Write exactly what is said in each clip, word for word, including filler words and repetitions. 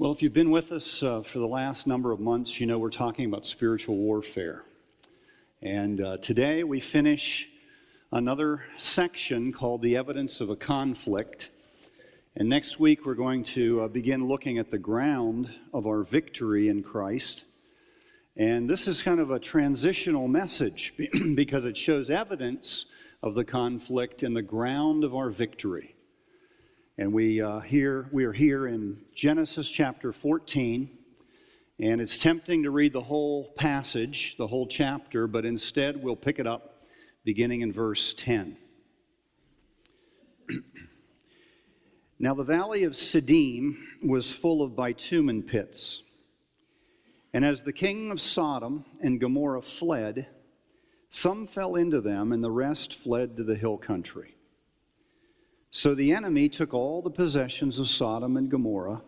Well, if you've been with us uh, for the last number of months, you know we're talking about spiritual warfare. And uh, today we finish another section called The Evidence of a Conflict. And next week we're going to uh, begin looking at the ground of our victory in Christ. And this is kind of a transitional message because it shows evidence of the conflict in the ground of our victory. And we, uh, here, we are here in Genesis chapter fourteen, and it's tempting to read the whole passage, the whole chapter, but instead we'll pick it up beginning in verse ten. Now the valley of Siddim was full of bitumen pits, and as the king of Sodom and Gomorrah fled, some fell into them, and the rest fled to the hill country. So the enemy took all the possessions of Sodom and Gomorrah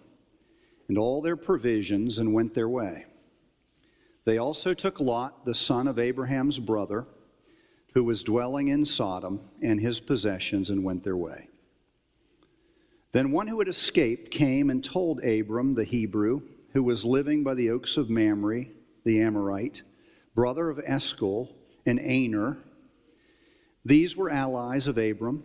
and all their provisions and went their way. They also took Lot, the son of Abraham's brother, who was dwelling in Sodom, and his possessions, and went their way. Then one who had escaped came and told Abram the Hebrew, who was living by the oaks of Mamre, the Amorite, brother of Eshcol and Aner. These were allies of Abram.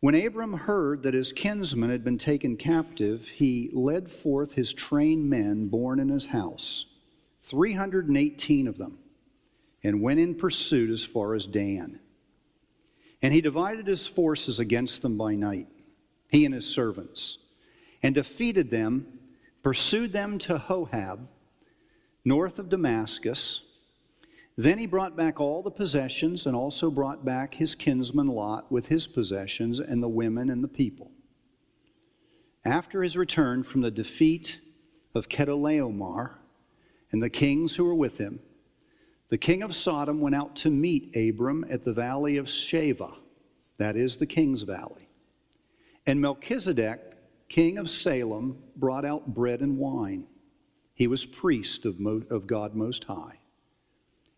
When Abram heard that his kinsman had been taken captive, he led forth his trained men born in his house, three hundred eighteen of them, and went in pursuit as far as Dan. And he divided his forces against them by night, he and his servants, and defeated them, pursued them to Hohab, north of Damascus. Then he brought back all the possessions, and also brought back his kinsman Lot with his possessions and the women and the people. After his return from the defeat of Chedorlaomer and the kings who were with him, the king of Sodom went out to meet Abram at the valley of Shaveh, that is the king's valley. And Melchizedek, king of Salem, brought out bread and wine. He was priest of, Mo- of God Most High.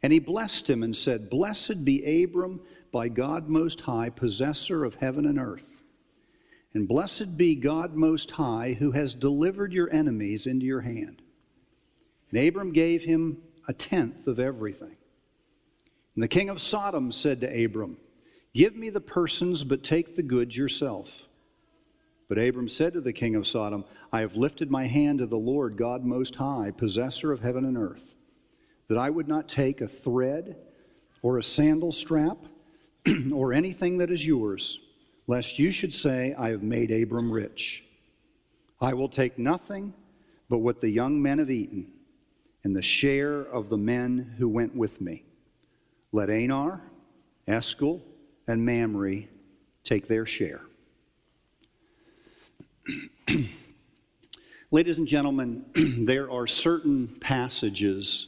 And he blessed him and said, "Blessed be Abram by God Most High, possessor of heaven and earth. And blessed be God Most High, who has delivered your enemies into your hand." And Abram gave him a tenth of everything. And the king of Sodom said to Abram, "Give me the persons, but take the goods yourself." But Abram said to the king of Sodom, "I have lifted my hand to the Lord God Most High, possessor of heaven and earth, that I would not take a thread or a sandal strap or anything that is yours, lest you should say, 'I have made Abram rich.' I will take nothing but what the young men have eaten, and the share of the men who went with me. Let Aner, Eshcol, and Mamre take their share." Ladies and gentlemen, there are certain passages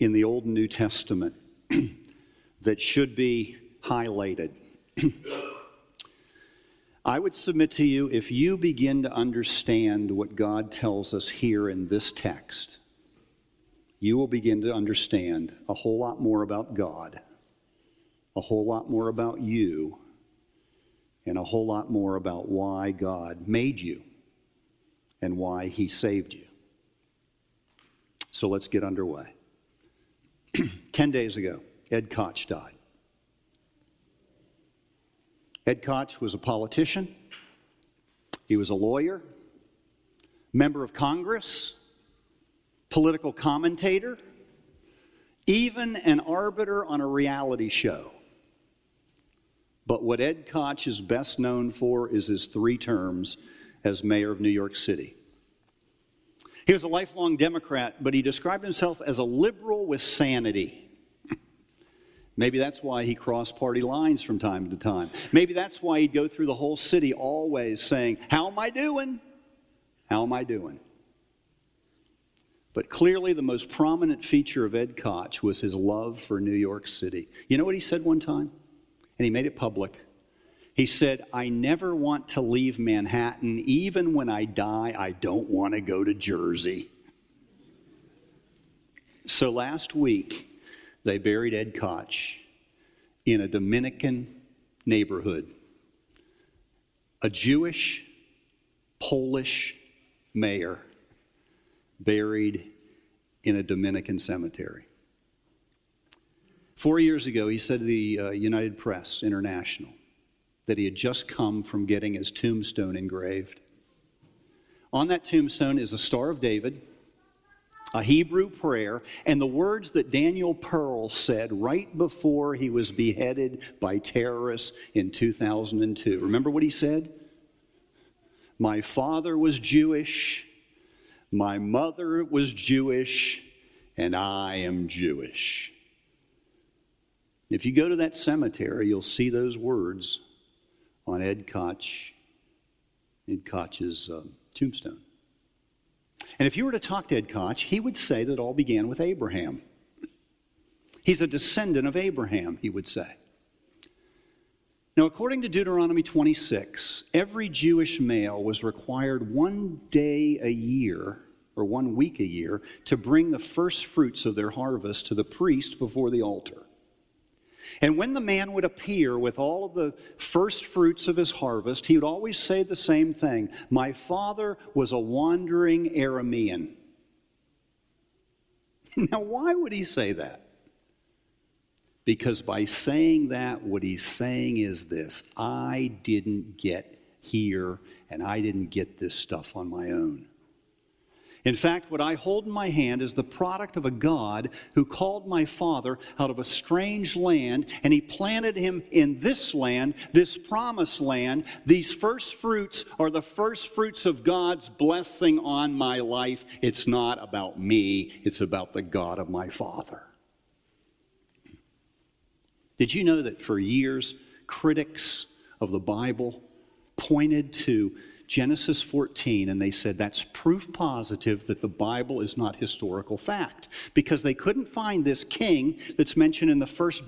in the Old and New Testament that should be highlighted. I would submit to you, if you begin to understand what God tells us here in this text, you will begin to understand a whole lot more about God, a whole lot more about you, and a whole lot more about why God made you and why He saved you. So let's get underway. Ten days ago, Ed Koch died. Ed Koch was a politician. He was a lawyer, member of Congress, political commentator, even an arbiter on a reality show. But what Ed Koch is best known for is his three terms as mayor of New York City. He was a lifelong Democrat, but he described himself as a liberal with sanity. Maybe that's why he crossed party lines from time to time. Maybe that's why he'd go through the whole city always saying, "How am I doing? How am I doing?" But clearly the most prominent feature of Ed Koch was his love for New York City. You know what he said one time? And he made it public. He said, "I never want to leave Manhattan. Even when I die, I don't want to go to Jersey." So last week, they buried Ed Koch in a Dominican neighborhood. A Jewish, Polish mayor buried in a Dominican cemetery. Four years ago, he said to the uh, United Press International that he had just come from getting his tombstone engraved. On that tombstone is a Star of David, a Hebrew prayer, and the words that Daniel Pearl said right before he was beheaded by terrorists in two thousand two. Remember what he said? My father was Jewish, my mother was Jewish, and I am Jewish. If you go to that cemetery, you'll see those words on Ed Koch, Ed Koch's uh, tombstone. And if you were to talk to Ed Koch, he would say that all began with Abraham. He's a descendant of Abraham, he would say. Now, according to Deuteronomy twenty-six, every Jewish male was required one day a year, or one week a year, to bring the first fruits of their harvest to the priest before the altar. And when the man would appear with all of the first fruits of his harvest, he would always say the same thing. My father was a wandering Aramean. Now, why would he say that? Because by saying that, what he's saying is this. I didn't get here, and I didn't get this stuff on my own. In fact, what I hold in my hand is the product of a God who called my father out of a strange land, and he planted him in this land, this promised land. These first fruits are the first fruits of God's blessing on my life. It's not about me. It's about the God of my father. Did you know that for years, critics of the Bible pointed to Genesis fourteen, and they said that's proof positive that the Bible is not historical fact, because they couldn't find this king that's mentioned in the first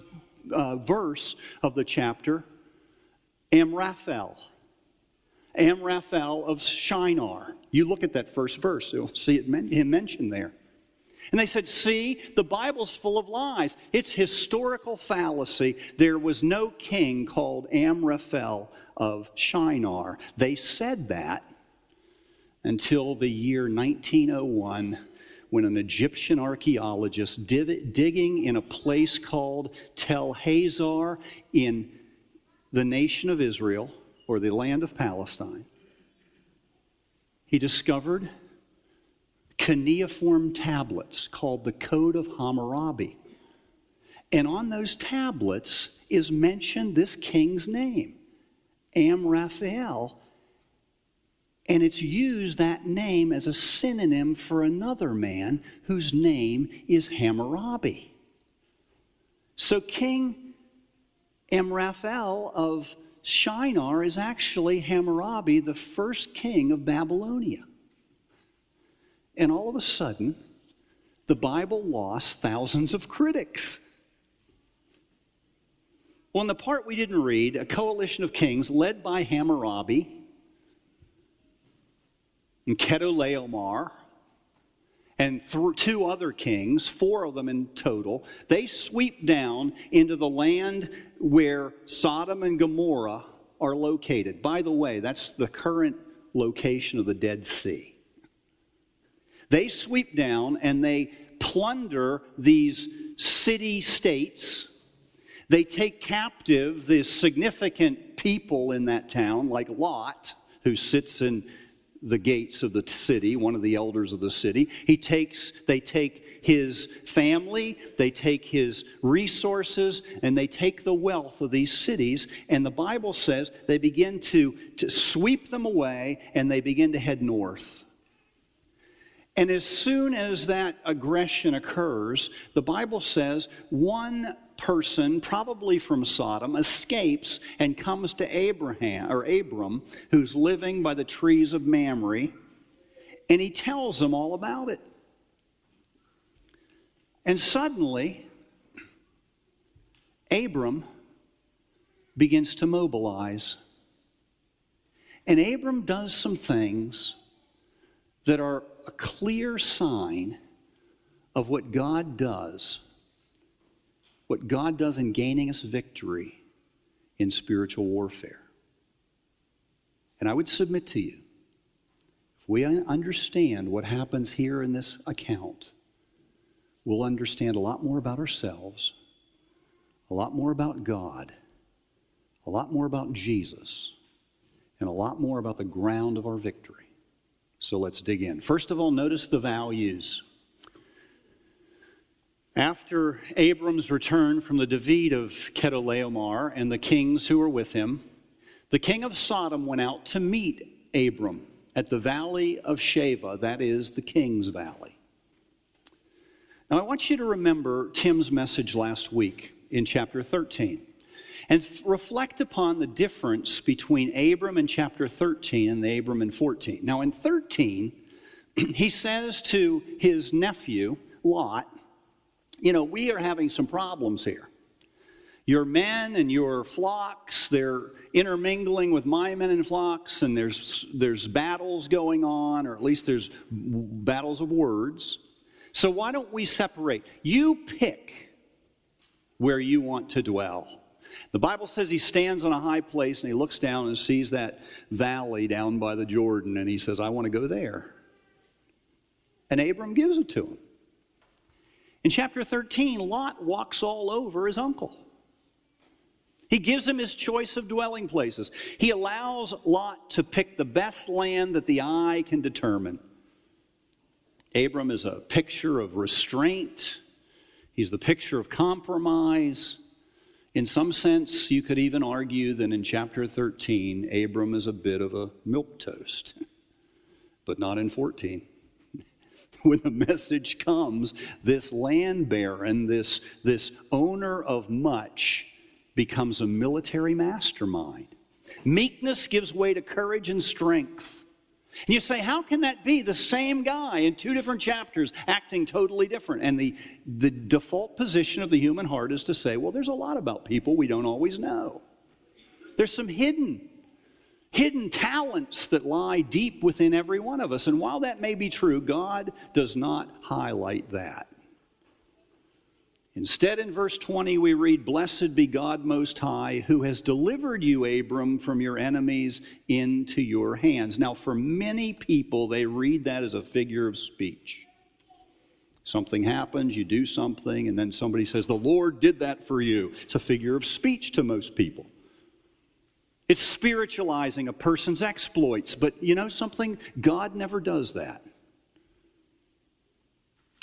uh, verse of the chapter, Amraphel, Amraphel of Shinar. You look at that first verse, you'll see it men- him mentioned there. And they said, see, the Bible's full of lies. It's historical fallacy. There was no king called Amraphel of Shinar. They said that until the year nineteen oh one, when an Egyptian archaeologist div- digging in a place called Tel Hazor in the nation of Israel, or the land of Palestine, he discovered cuneiform tablets called the Code of Hammurabi. And on those tablets is mentioned this king's name, Amraphel, and it's used that name as a synonym for another man whose name is Hammurabi. So King Amraphel of Shinar is actually Hammurabi, the first king of Babylonia. And all of a sudden, the Bible lost thousands of critics. Well, in the part we didn't read, a coalition of kings led by Hammurabi and Chedorlaomer and th- two other kings, four of them in total, they sweep down into the land where Sodom and Gomorrah are located. By the way, that's the current location of the Dead Sea. They sweep down and they plunder these city-states. They take captive the significant people in that town, like Lot, who sits in the gates of the city, one of the elders of the city. He takes, they take his family, they take his resources, and they take the wealth of these cities. And the Bible says they begin to, to sweep them away, and they begin to head north. And as soon as that aggression occurs, the Bible says one person, probably from Sodom, escapes and comes to Abraham or Abram, who's living by the trees of Mamre, and he tells them all about it. And suddenly, Abram begins to mobilize. And Abram does some things that are a clear sign of what God does, what God does in gaining us victory in spiritual warfare. And I would submit to you, if If we understand what happens here in this account, we'll understand a lot more about ourselves, a lot more about God, a lot more about Jesus, and a lot more about the ground of our victory. So let's dig in. First of all, notice the values. After Abram's return from the defeat of Chedorlaomer and the kings who were with him, the king of Sodom went out to meet Abram at the valley of Shaveh, that is the king's valley. Now I want you to remember Tim's message last week in chapter thirteen and reflect upon the difference between Abram in chapter thirteen and the Abram in fourteen. Now in thirteen, he says to his nephew, Lot, you know, we are having some problems here. Your men and your flocks, they're intermingling with my men and flocks, and there's there's battles going on, or at least there's battles of words. So why don't we separate? You pick where you want to dwell. The Bible says he stands on a high place, and he looks down and sees that valley down by the Jordan, and he says, I want to go there. And Abram gives it to him. In chapter thirteen, Lot walks all over his uncle. He gives him his choice of dwelling places. He allows Lot to pick the best land that the eye can determine. Abram is a picture of restraint. He's the picture of compromise. In some sense, you could even argue that in chapter thirteen, Abram is a bit of a milquetoast, but not in fourteen. When the message comes, this land baron, this, this owner of much, becomes a military mastermind. Meekness gives way to courage and strength. And you say, how can that be? The same guy in two different chapters acting totally different. And the, the default position of the human heart is to say, well, there's a lot about people we don't always know. There's some hidden, hidden talents that lie deep within every one of us. And while that may be true, God does not highlight that. Instead, in verse twenty, we read, Blessed be God Most High, who has delivered you, Abram, from your enemies into your hands. Now, for many people, they read that as a figure of speech. Something happens, you do something, and then somebody says, The Lord did that for you. It's a figure of speech to most people. It's spiritualizing a person's exploits, but you know something? God never does that.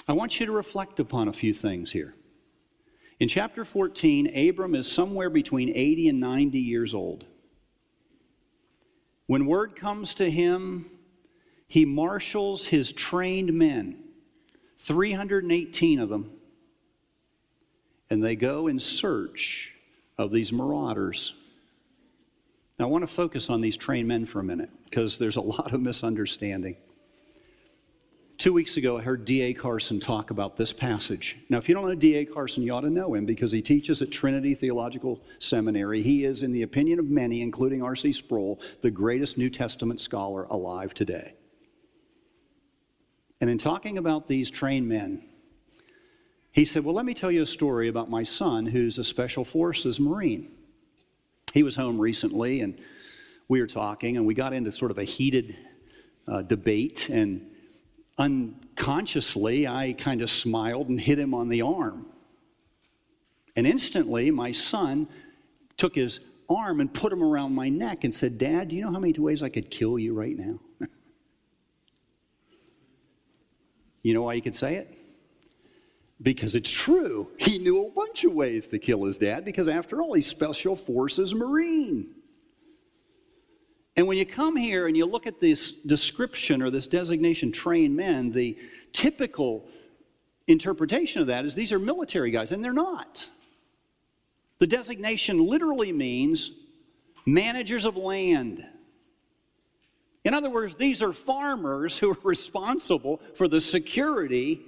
I want you to reflect upon a few things here. In chapter fourteen, Abram is somewhere between eighty and ninety years old. When word comes to him, he marshals his trained men, three hundred eighteen of them, and they go in search of these marauders. Now, I want to focus on these trained men for a minute because there's a lot of misunderstanding. Two weeks ago, I heard D A Carson talk about this passage. Now, if you don't know D A Carson, you ought to know him because he teaches at Trinity Theological Seminary. He is, in the opinion of many, including R C Sproul, the greatest New Testament scholar alive today. And in talking about these trained men, he said, well, let me tell you a story about my son who's a Special Forces Marine. He was home recently, and we were talking, and we got into sort of a heated uh, debate, and unconsciously, I kind of smiled and hit him on the arm. And instantly, my son took his arm and put him around my neck and said, Dad, do you know how many ways I could kill you right now? You know why he could say it? Because it's true. He knew a bunch of ways to kill his dad because, after all, he's Special Forces Marine. And when you come here and you look at this description or this designation, trained men, the typical interpretation of that is these are military guys, and they're not. The designation literally means managers of land. In other words, these are farmers who are responsible for the security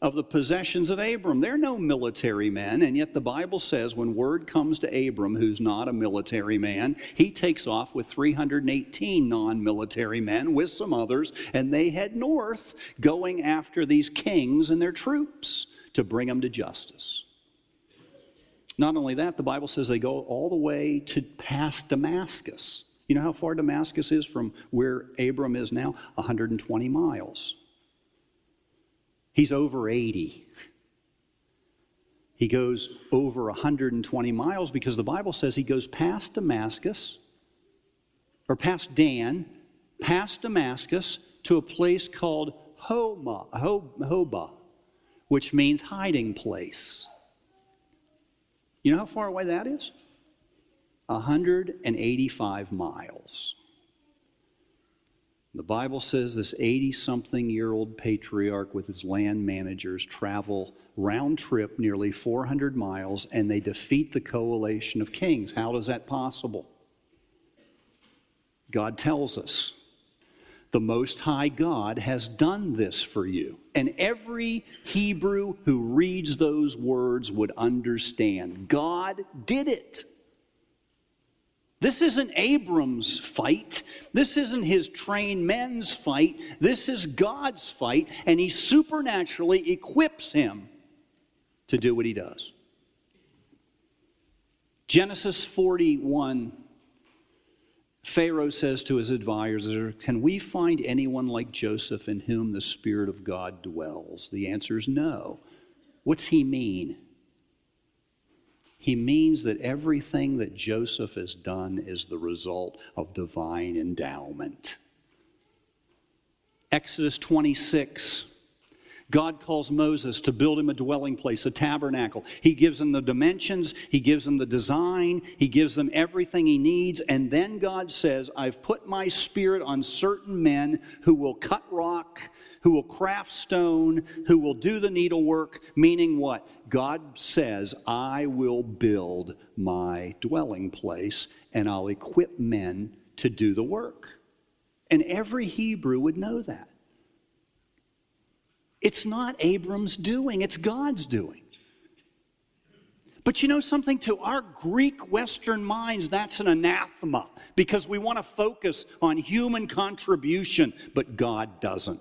of the possessions of Abram. They're no military men, and yet the Bible says when word comes to Abram, who's not a military man, he takes off with three hundred eighteen non-military men with some others, and they head north going after these kings and their troops to bring them to justice. Not only that, the Bible says they go all the way to past Damascus You know how far Damascus is from where Abram is now? one hundred twenty miles. He's over eighty. He goes over one hundred twenty miles because the Bible says he goes past Damascus, or past Dan, past Damascus, to a place called Hohab, which means hiding place. You know how far away that is? one hundred eighty-five miles. The Bible says this eighty-something-year-old patriarch with his land managers travel round-trip nearly four hundred miles, and they defeat the coalition of kings. How is that possible? God tells us, the Most High God has done this for you. And every Hebrew who reads those words would understand. God did it. This isn't Abram's fight. This isn't his trained men's fight. This is God's fight, and he supernaturally equips him to do what he does. Genesis forty-one, Pharaoh says to his advisor, "Can we find anyone like Joseph in whom the Spirit of God dwells?" The answer is no. What's he mean? He means that everything that Joseph has done is the result of divine endowment. Exodus twenty-six, God calls Moses to build him a dwelling place, a tabernacle. He gives him the dimensions, he gives him the design, he gives them everything he needs, and then God says, "I've put my Spirit on certain men who will cut rock, who will craft stone, who will do the needlework," meaning what? God says, "I will build my dwelling place, and I'll equip men to do the work." And every Hebrew would know that. It's not Abram's doing, it's God's doing. But you know something? To our Greek Western minds, that's an anathema, because we want to focus on human contribution, but God doesn't.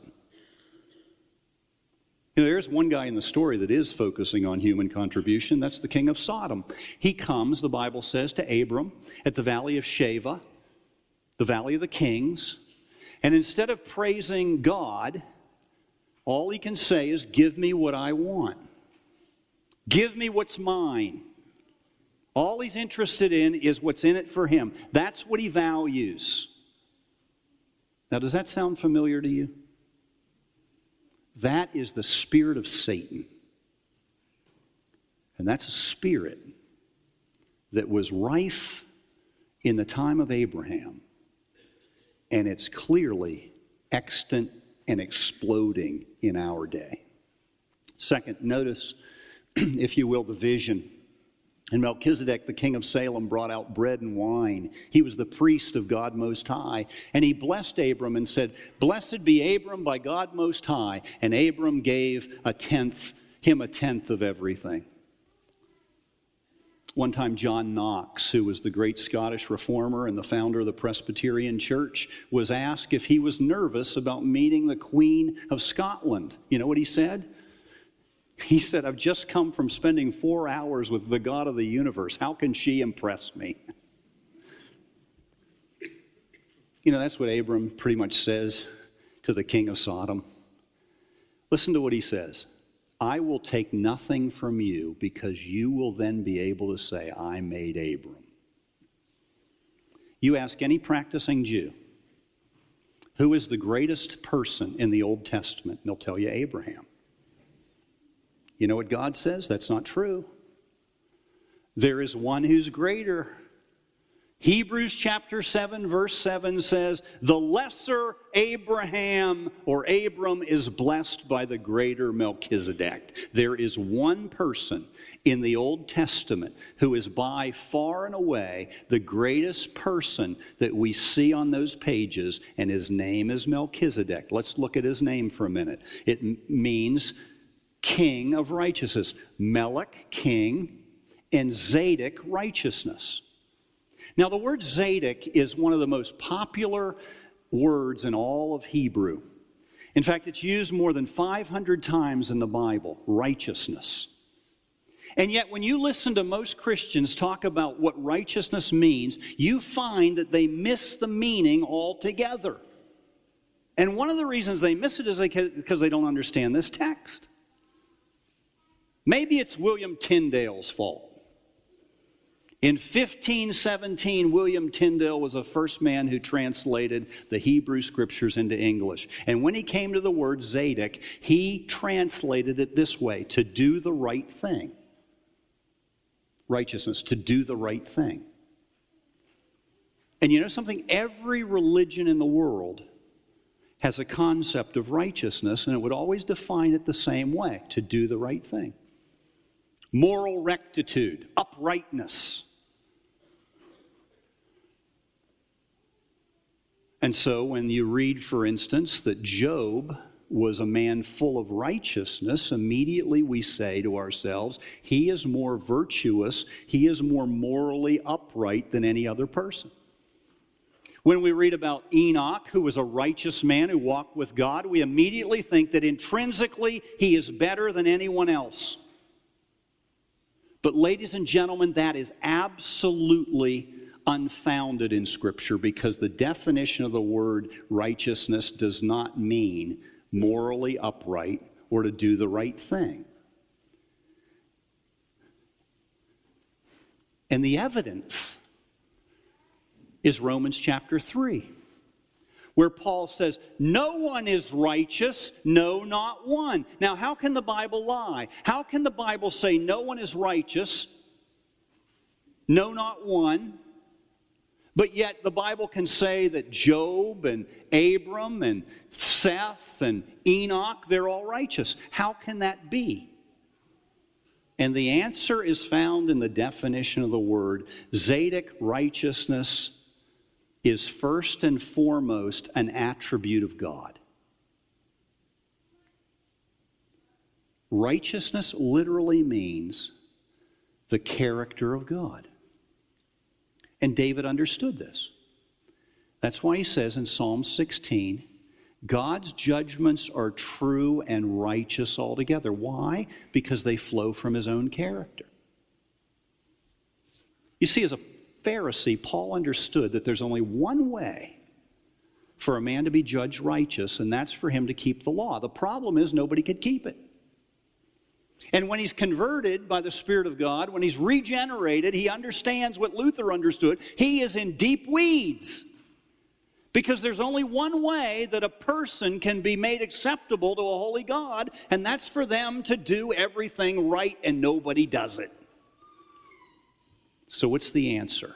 You know, there's one guy in the story that is focusing on human contribution. That's the king of Sodom. He comes, the Bible says, to Abram at the valley of Shaveh, the valley of the kings. And instead of praising God, all he can say is, "Give me what I want. Give me what's mine." All he's interested in is what's in it for him. That's what he values. Now, does that sound familiar to you? That is the spirit of Satan. And that's a spirit that was rife in the time of Abraham. And it's clearly extant and exploding in our day. Second, notice, if you will, the vision. And Melchizedek, the king of Salem, brought out bread and wine. He was the priest of God Most High. And he blessed Abram and said, "Blessed be Abram by God Most High." And Abram gave a tenth, him a tenth of everything. One time, John Knox, who was the great Scottish reformer and the founder of the Presbyterian Church, was asked if he was nervous about meeting the Queen of Scotland. You know what he said? He said, "I've just come from spending four hours with the God of the universe. How can she impress me?" You know, that's what Abram pretty much says to the king of Sodom. Listen to what he says. "I will take nothing from you, because you will then be able to say, 'I made Abram.'" You ask any practicing Jew, who is the greatest person in the Old Testament, and they'll tell you Abraham. You know what God says? That's not true. There is one who's greater. Hebrews chapter seven, verse seven says, "The lesser Abraham or Abram is blessed by the greater Melchizedek." There is one person in the Old Testament who is by far and away the greatest person that we see on those pages, and his name is Melchizedek. Let's look at his name for a minute. It m- means King of righteousness. Melech, king, and Zadok, righteousness. Now, the word Zadok is one of the most popular words in all of Hebrew. In fact, it's used more than five hundred times in the Bible, righteousness. And yet when you listen to most Christians talk about what righteousness means, you find that they miss the meaning altogether. And one of the reasons they miss it is because they don't understand this text. Maybe it's William Tyndale's fault. In fifteen seventeen, William Tyndale was the first man who translated the Hebrew scriptures into English. And when he came to the word Zadok, he translated it this way: to do the right thing. Righteousness, to do the right thing. And you know something? Every religion in the world has a concept of righteousness, and it would always define it the same way: to do the right thing. Moral rectitude, uprightness. And so when you read, for instance, that Job was a man full of righteousness, immediately we say to ourselves, he is more virtuous, he is more morally upright than any other person. When we read about Enoch, who was a righteous man who walked with God, we immediately think that intrinsically he is better than anyone else. But ladies and gentlemen, that is absolutely unfounded in Scripture, because the definition of the word righteousness does not mean morally upright or to do the right thing. And the evidence is Romans chapter three, where Paul says, no one is righteous, no, not one. Now, how can the Bible lie? How can the Bible say no one is righteous, no, not one, but yet the Bible can say that Job and Abram and Seth and Enoch, they're all righteous? How can that be? And the answer is found in the definition of the word. Zadok, righteousness, is first and foremost an attribute of God. Righteousness literally means the character of God. And David understood this. That's why he says in Psalm sixteen, God's judgments are true and righteous altogether. Why? Because they flow from his own character. You see, as a Pharisee, Paul understood that there's only one way for a man to be judged righteous, and that's for him to keep the law. The problem is nobody could keep it. And when he's converted by the Spirit of God, when he's regenerated, he understands what Luther understood. He is in deep weeds, because there's only one way that a person can be made acceptable to a holy God, and that's for them to do everything right, and nobody does it. So what's the answer?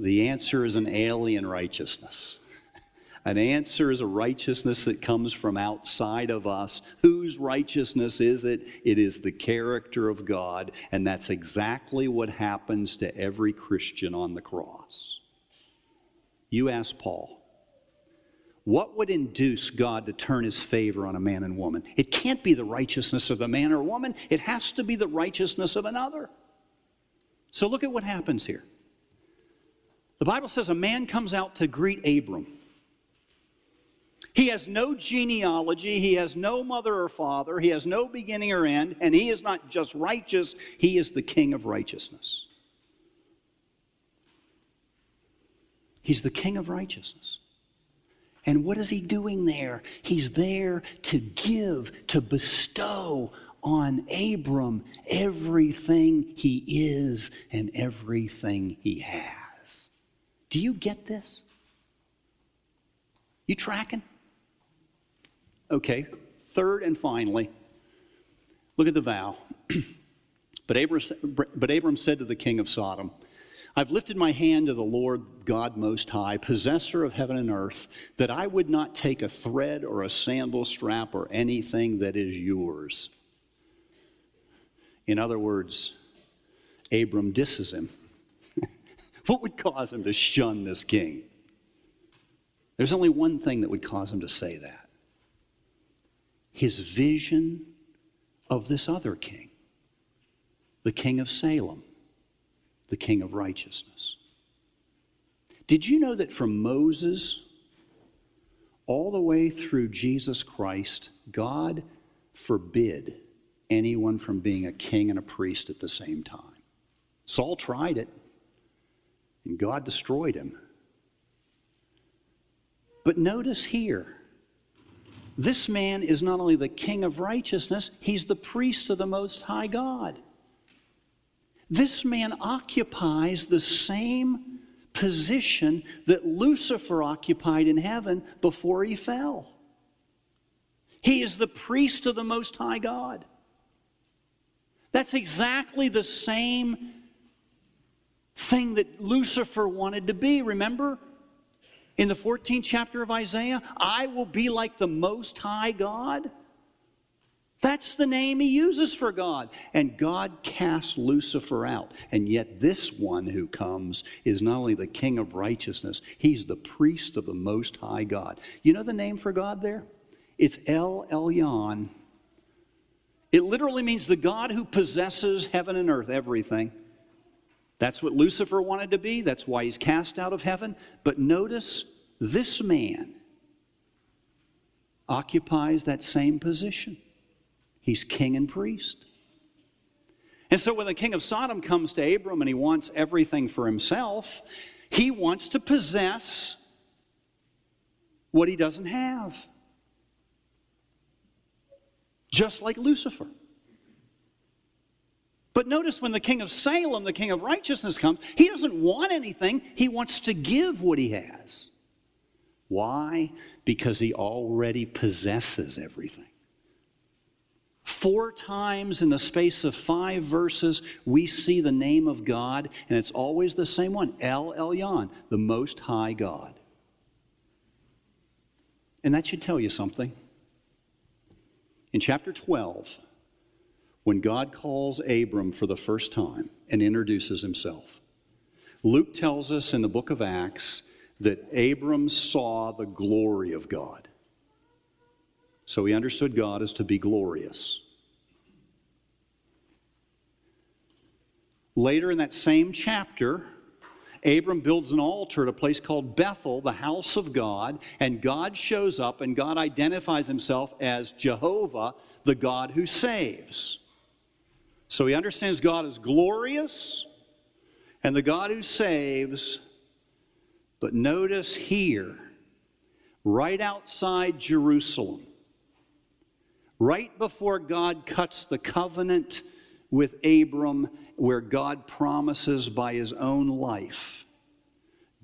The answer is an alien righteousness. An answer is a righteousness that comes from outside of us. Whose righteousness is it? It is the character of God, and that's exactly what happens to every Christian on the cross. You ask Paul, what would induce God to turn his favor on a man and woman? It can't be the righteousness of the man or woman. It has to be the righteousness of another. So look at what happens here. The Bible says a man comes out to greet Abram. He has no genealogy, he has no mother or father, he has no beginning or end, and he is not just righteous, he is the king of righteousness. He's the king of righteousness. And what is he doing there? He's there to give, to bestow on Abram everything he is and everything he has. Do you get this? You tracking? Okay, third and finally, look at the vow. But Abram, but Abram said to the king of Sodom, I've lifted my hand to the Lord God Most High, possessor of heaven and earth, that I would not take a thread or a sandal strap or anything that is yours. In other words, Abram disses him. What would cause him to shun this king? There's only one thing that would cause him to say that: his vision of this other king, the king of Salem, the king of righteousness. Did you know that from Moses all the way through Jesus Christ, God forbid anyone from being a king and a priest at the same time. Saul tried it, and God destroyed him. But notice here, this man is not only the king of righteousness, he's the priest of the Most High God. This man occupies the same position that Lucifer occupied in heaven before he fell. He is the priest of the Most High God. That's exactly the same thing that Lucifer wanted to be. Remember, in the fourteenth chapter of Isaiah, I will be like the Most High God. That's the name he uses for God. And God casts Lucifer out. And yet this one who comes is not only the king of righteousness, he's the priest of the Most High God. You know the name for God there? It's El Elyon. It literally means the God who possesses heaven and earth, everything. That's what Lucifer wanted to be. That's why he's cast out of heaven. But notice, this man occupies that same position. He's king and priest. And so when the king of Sodom comes to Abram and he wants everything for himself, he wants to possess what he doesn't have. Just like Lucifer. But notice when the king of Salem, the king of righteousness, comes, he doesn't want anything. He wants to give what he has. Why? Because he already possesses everything. Four times in the space of five verses, we see the name of God, and it's always the same one, El Elyon, the Most High God. And that should tell you something. In chapter twelve, when God calls Abram for the first time and introduces himself, Luke tells us in the book of Acts that Abram saw the glory of God. So he understood God as to be glorious. Later in that same chapter, Abram builds an altar at a place called Bethel, the house of God, and God shows up and God identifies himself as Jehovah, the God who saves. So he understands God is glorious and the God who saves. But notice here, right outside Jerusalem, right before God cuts the covenant with Abram, where God promises by his own life,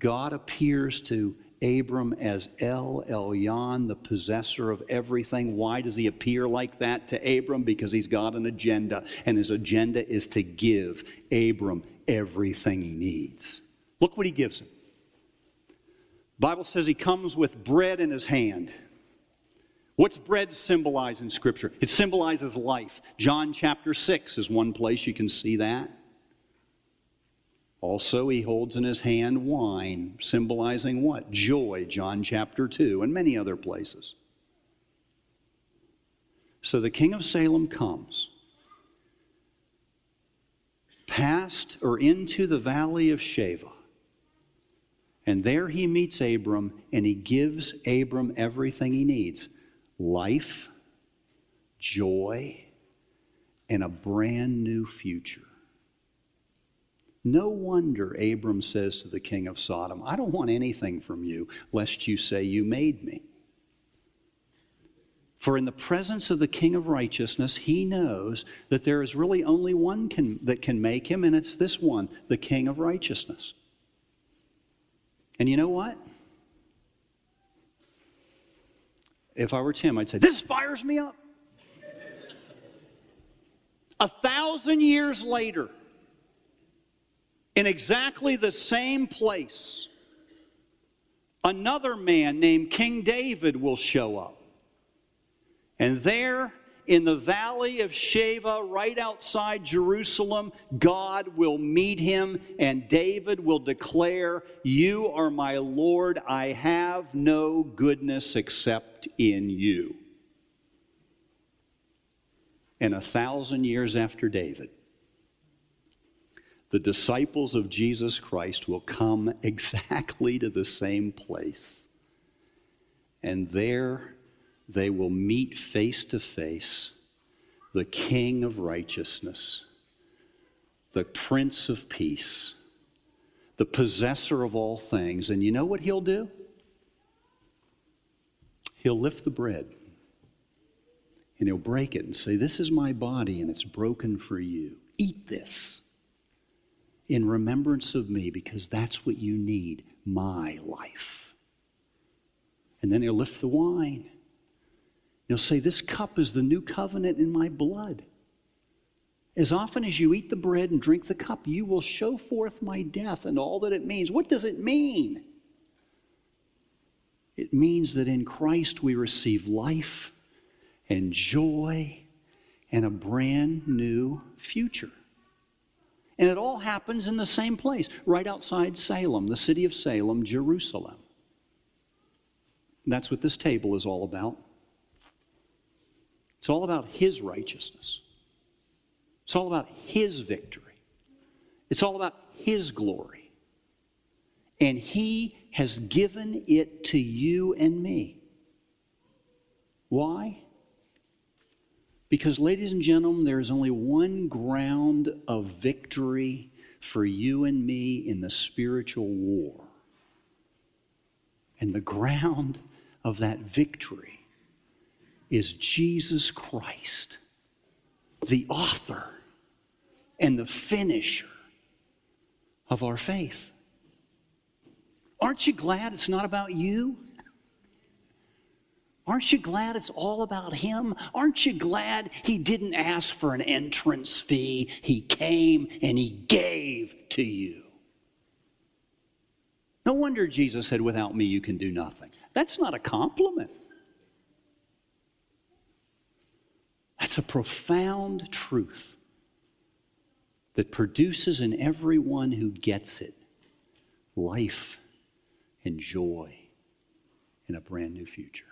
God appears to Abram as El Elyon, the possessor of everything. Why does he appear like that to Abram? Because he's got an agenda, and his agenda is to give Abram everything he needs. Look what he gives him. The Bible says he comes with bread in his hand. What's bread symbolize in Scripture? It symbolizes life. John chapter six is one place you can see that. Also, he holds in his hand wine, symbolizing what? Joy, John chapter two, and many other places. So the king of Salem comes past or into the valley of Shaveh. And there he meets Abram, and he gives Abram everything he needs. Life, joy, and a brand new future. No wonder Abram says to the king of Sodom, I don't want anything from you, lest you say you made me. For in the presence of the king of righteousness, he knows that there is really only one can, that can make him, and it's this one, the king of righteousness. And you know what? If I were Tim, I'd say, this fires me up. A thousand years later, in exactly the same place, another man named King David will show up. And there, in the valley of Shaveh, right outside Jerusalem, God will meet him, and David will declare, you are my Lord, I have no goodness except in you. And a thousand years after David, the disciples of Jesus Christ will come exactly to the same place, and there they will meet face to face the King of righteousness, the Prince of peace, the possessor of all things. And you know what he'll do? He'll lift the bread and he'll break it and say, this is my body and it's broken for you. Eat this in remembrance of me, because that's what you need, my life. And then he'll lift the wine. He'll say, this cup is the new covenant in my blood. As often as you eat the bread and drink the cup, you will show forth my death and all that it means. What does it mean? It means that in Christ we receive life and joy and a brand new future. And it all happens in the same place, right outside Salem, the city of Salem, Jerusalem. And that's what this table is all about. It's all about his righteousness. It's all about his victory. It's all about his glory. And he has given it to you and me. Why? Because, ladies and gentlemen, there is only one ground of victory for you and me in the spiritual war. And the ground of that victory is Jesus Christ, the author and the finisher of our faith. Aren't you glad it's not about you? Aren't you glad it's all about him? Aren't you glad he didn't ask for an entrance fee? He came and he gave to you. No wonder Jesus said, without me you can do nothing. That's not a compliment. That's a profound truth that produces in everyone who gets it life and joy and a brand new future.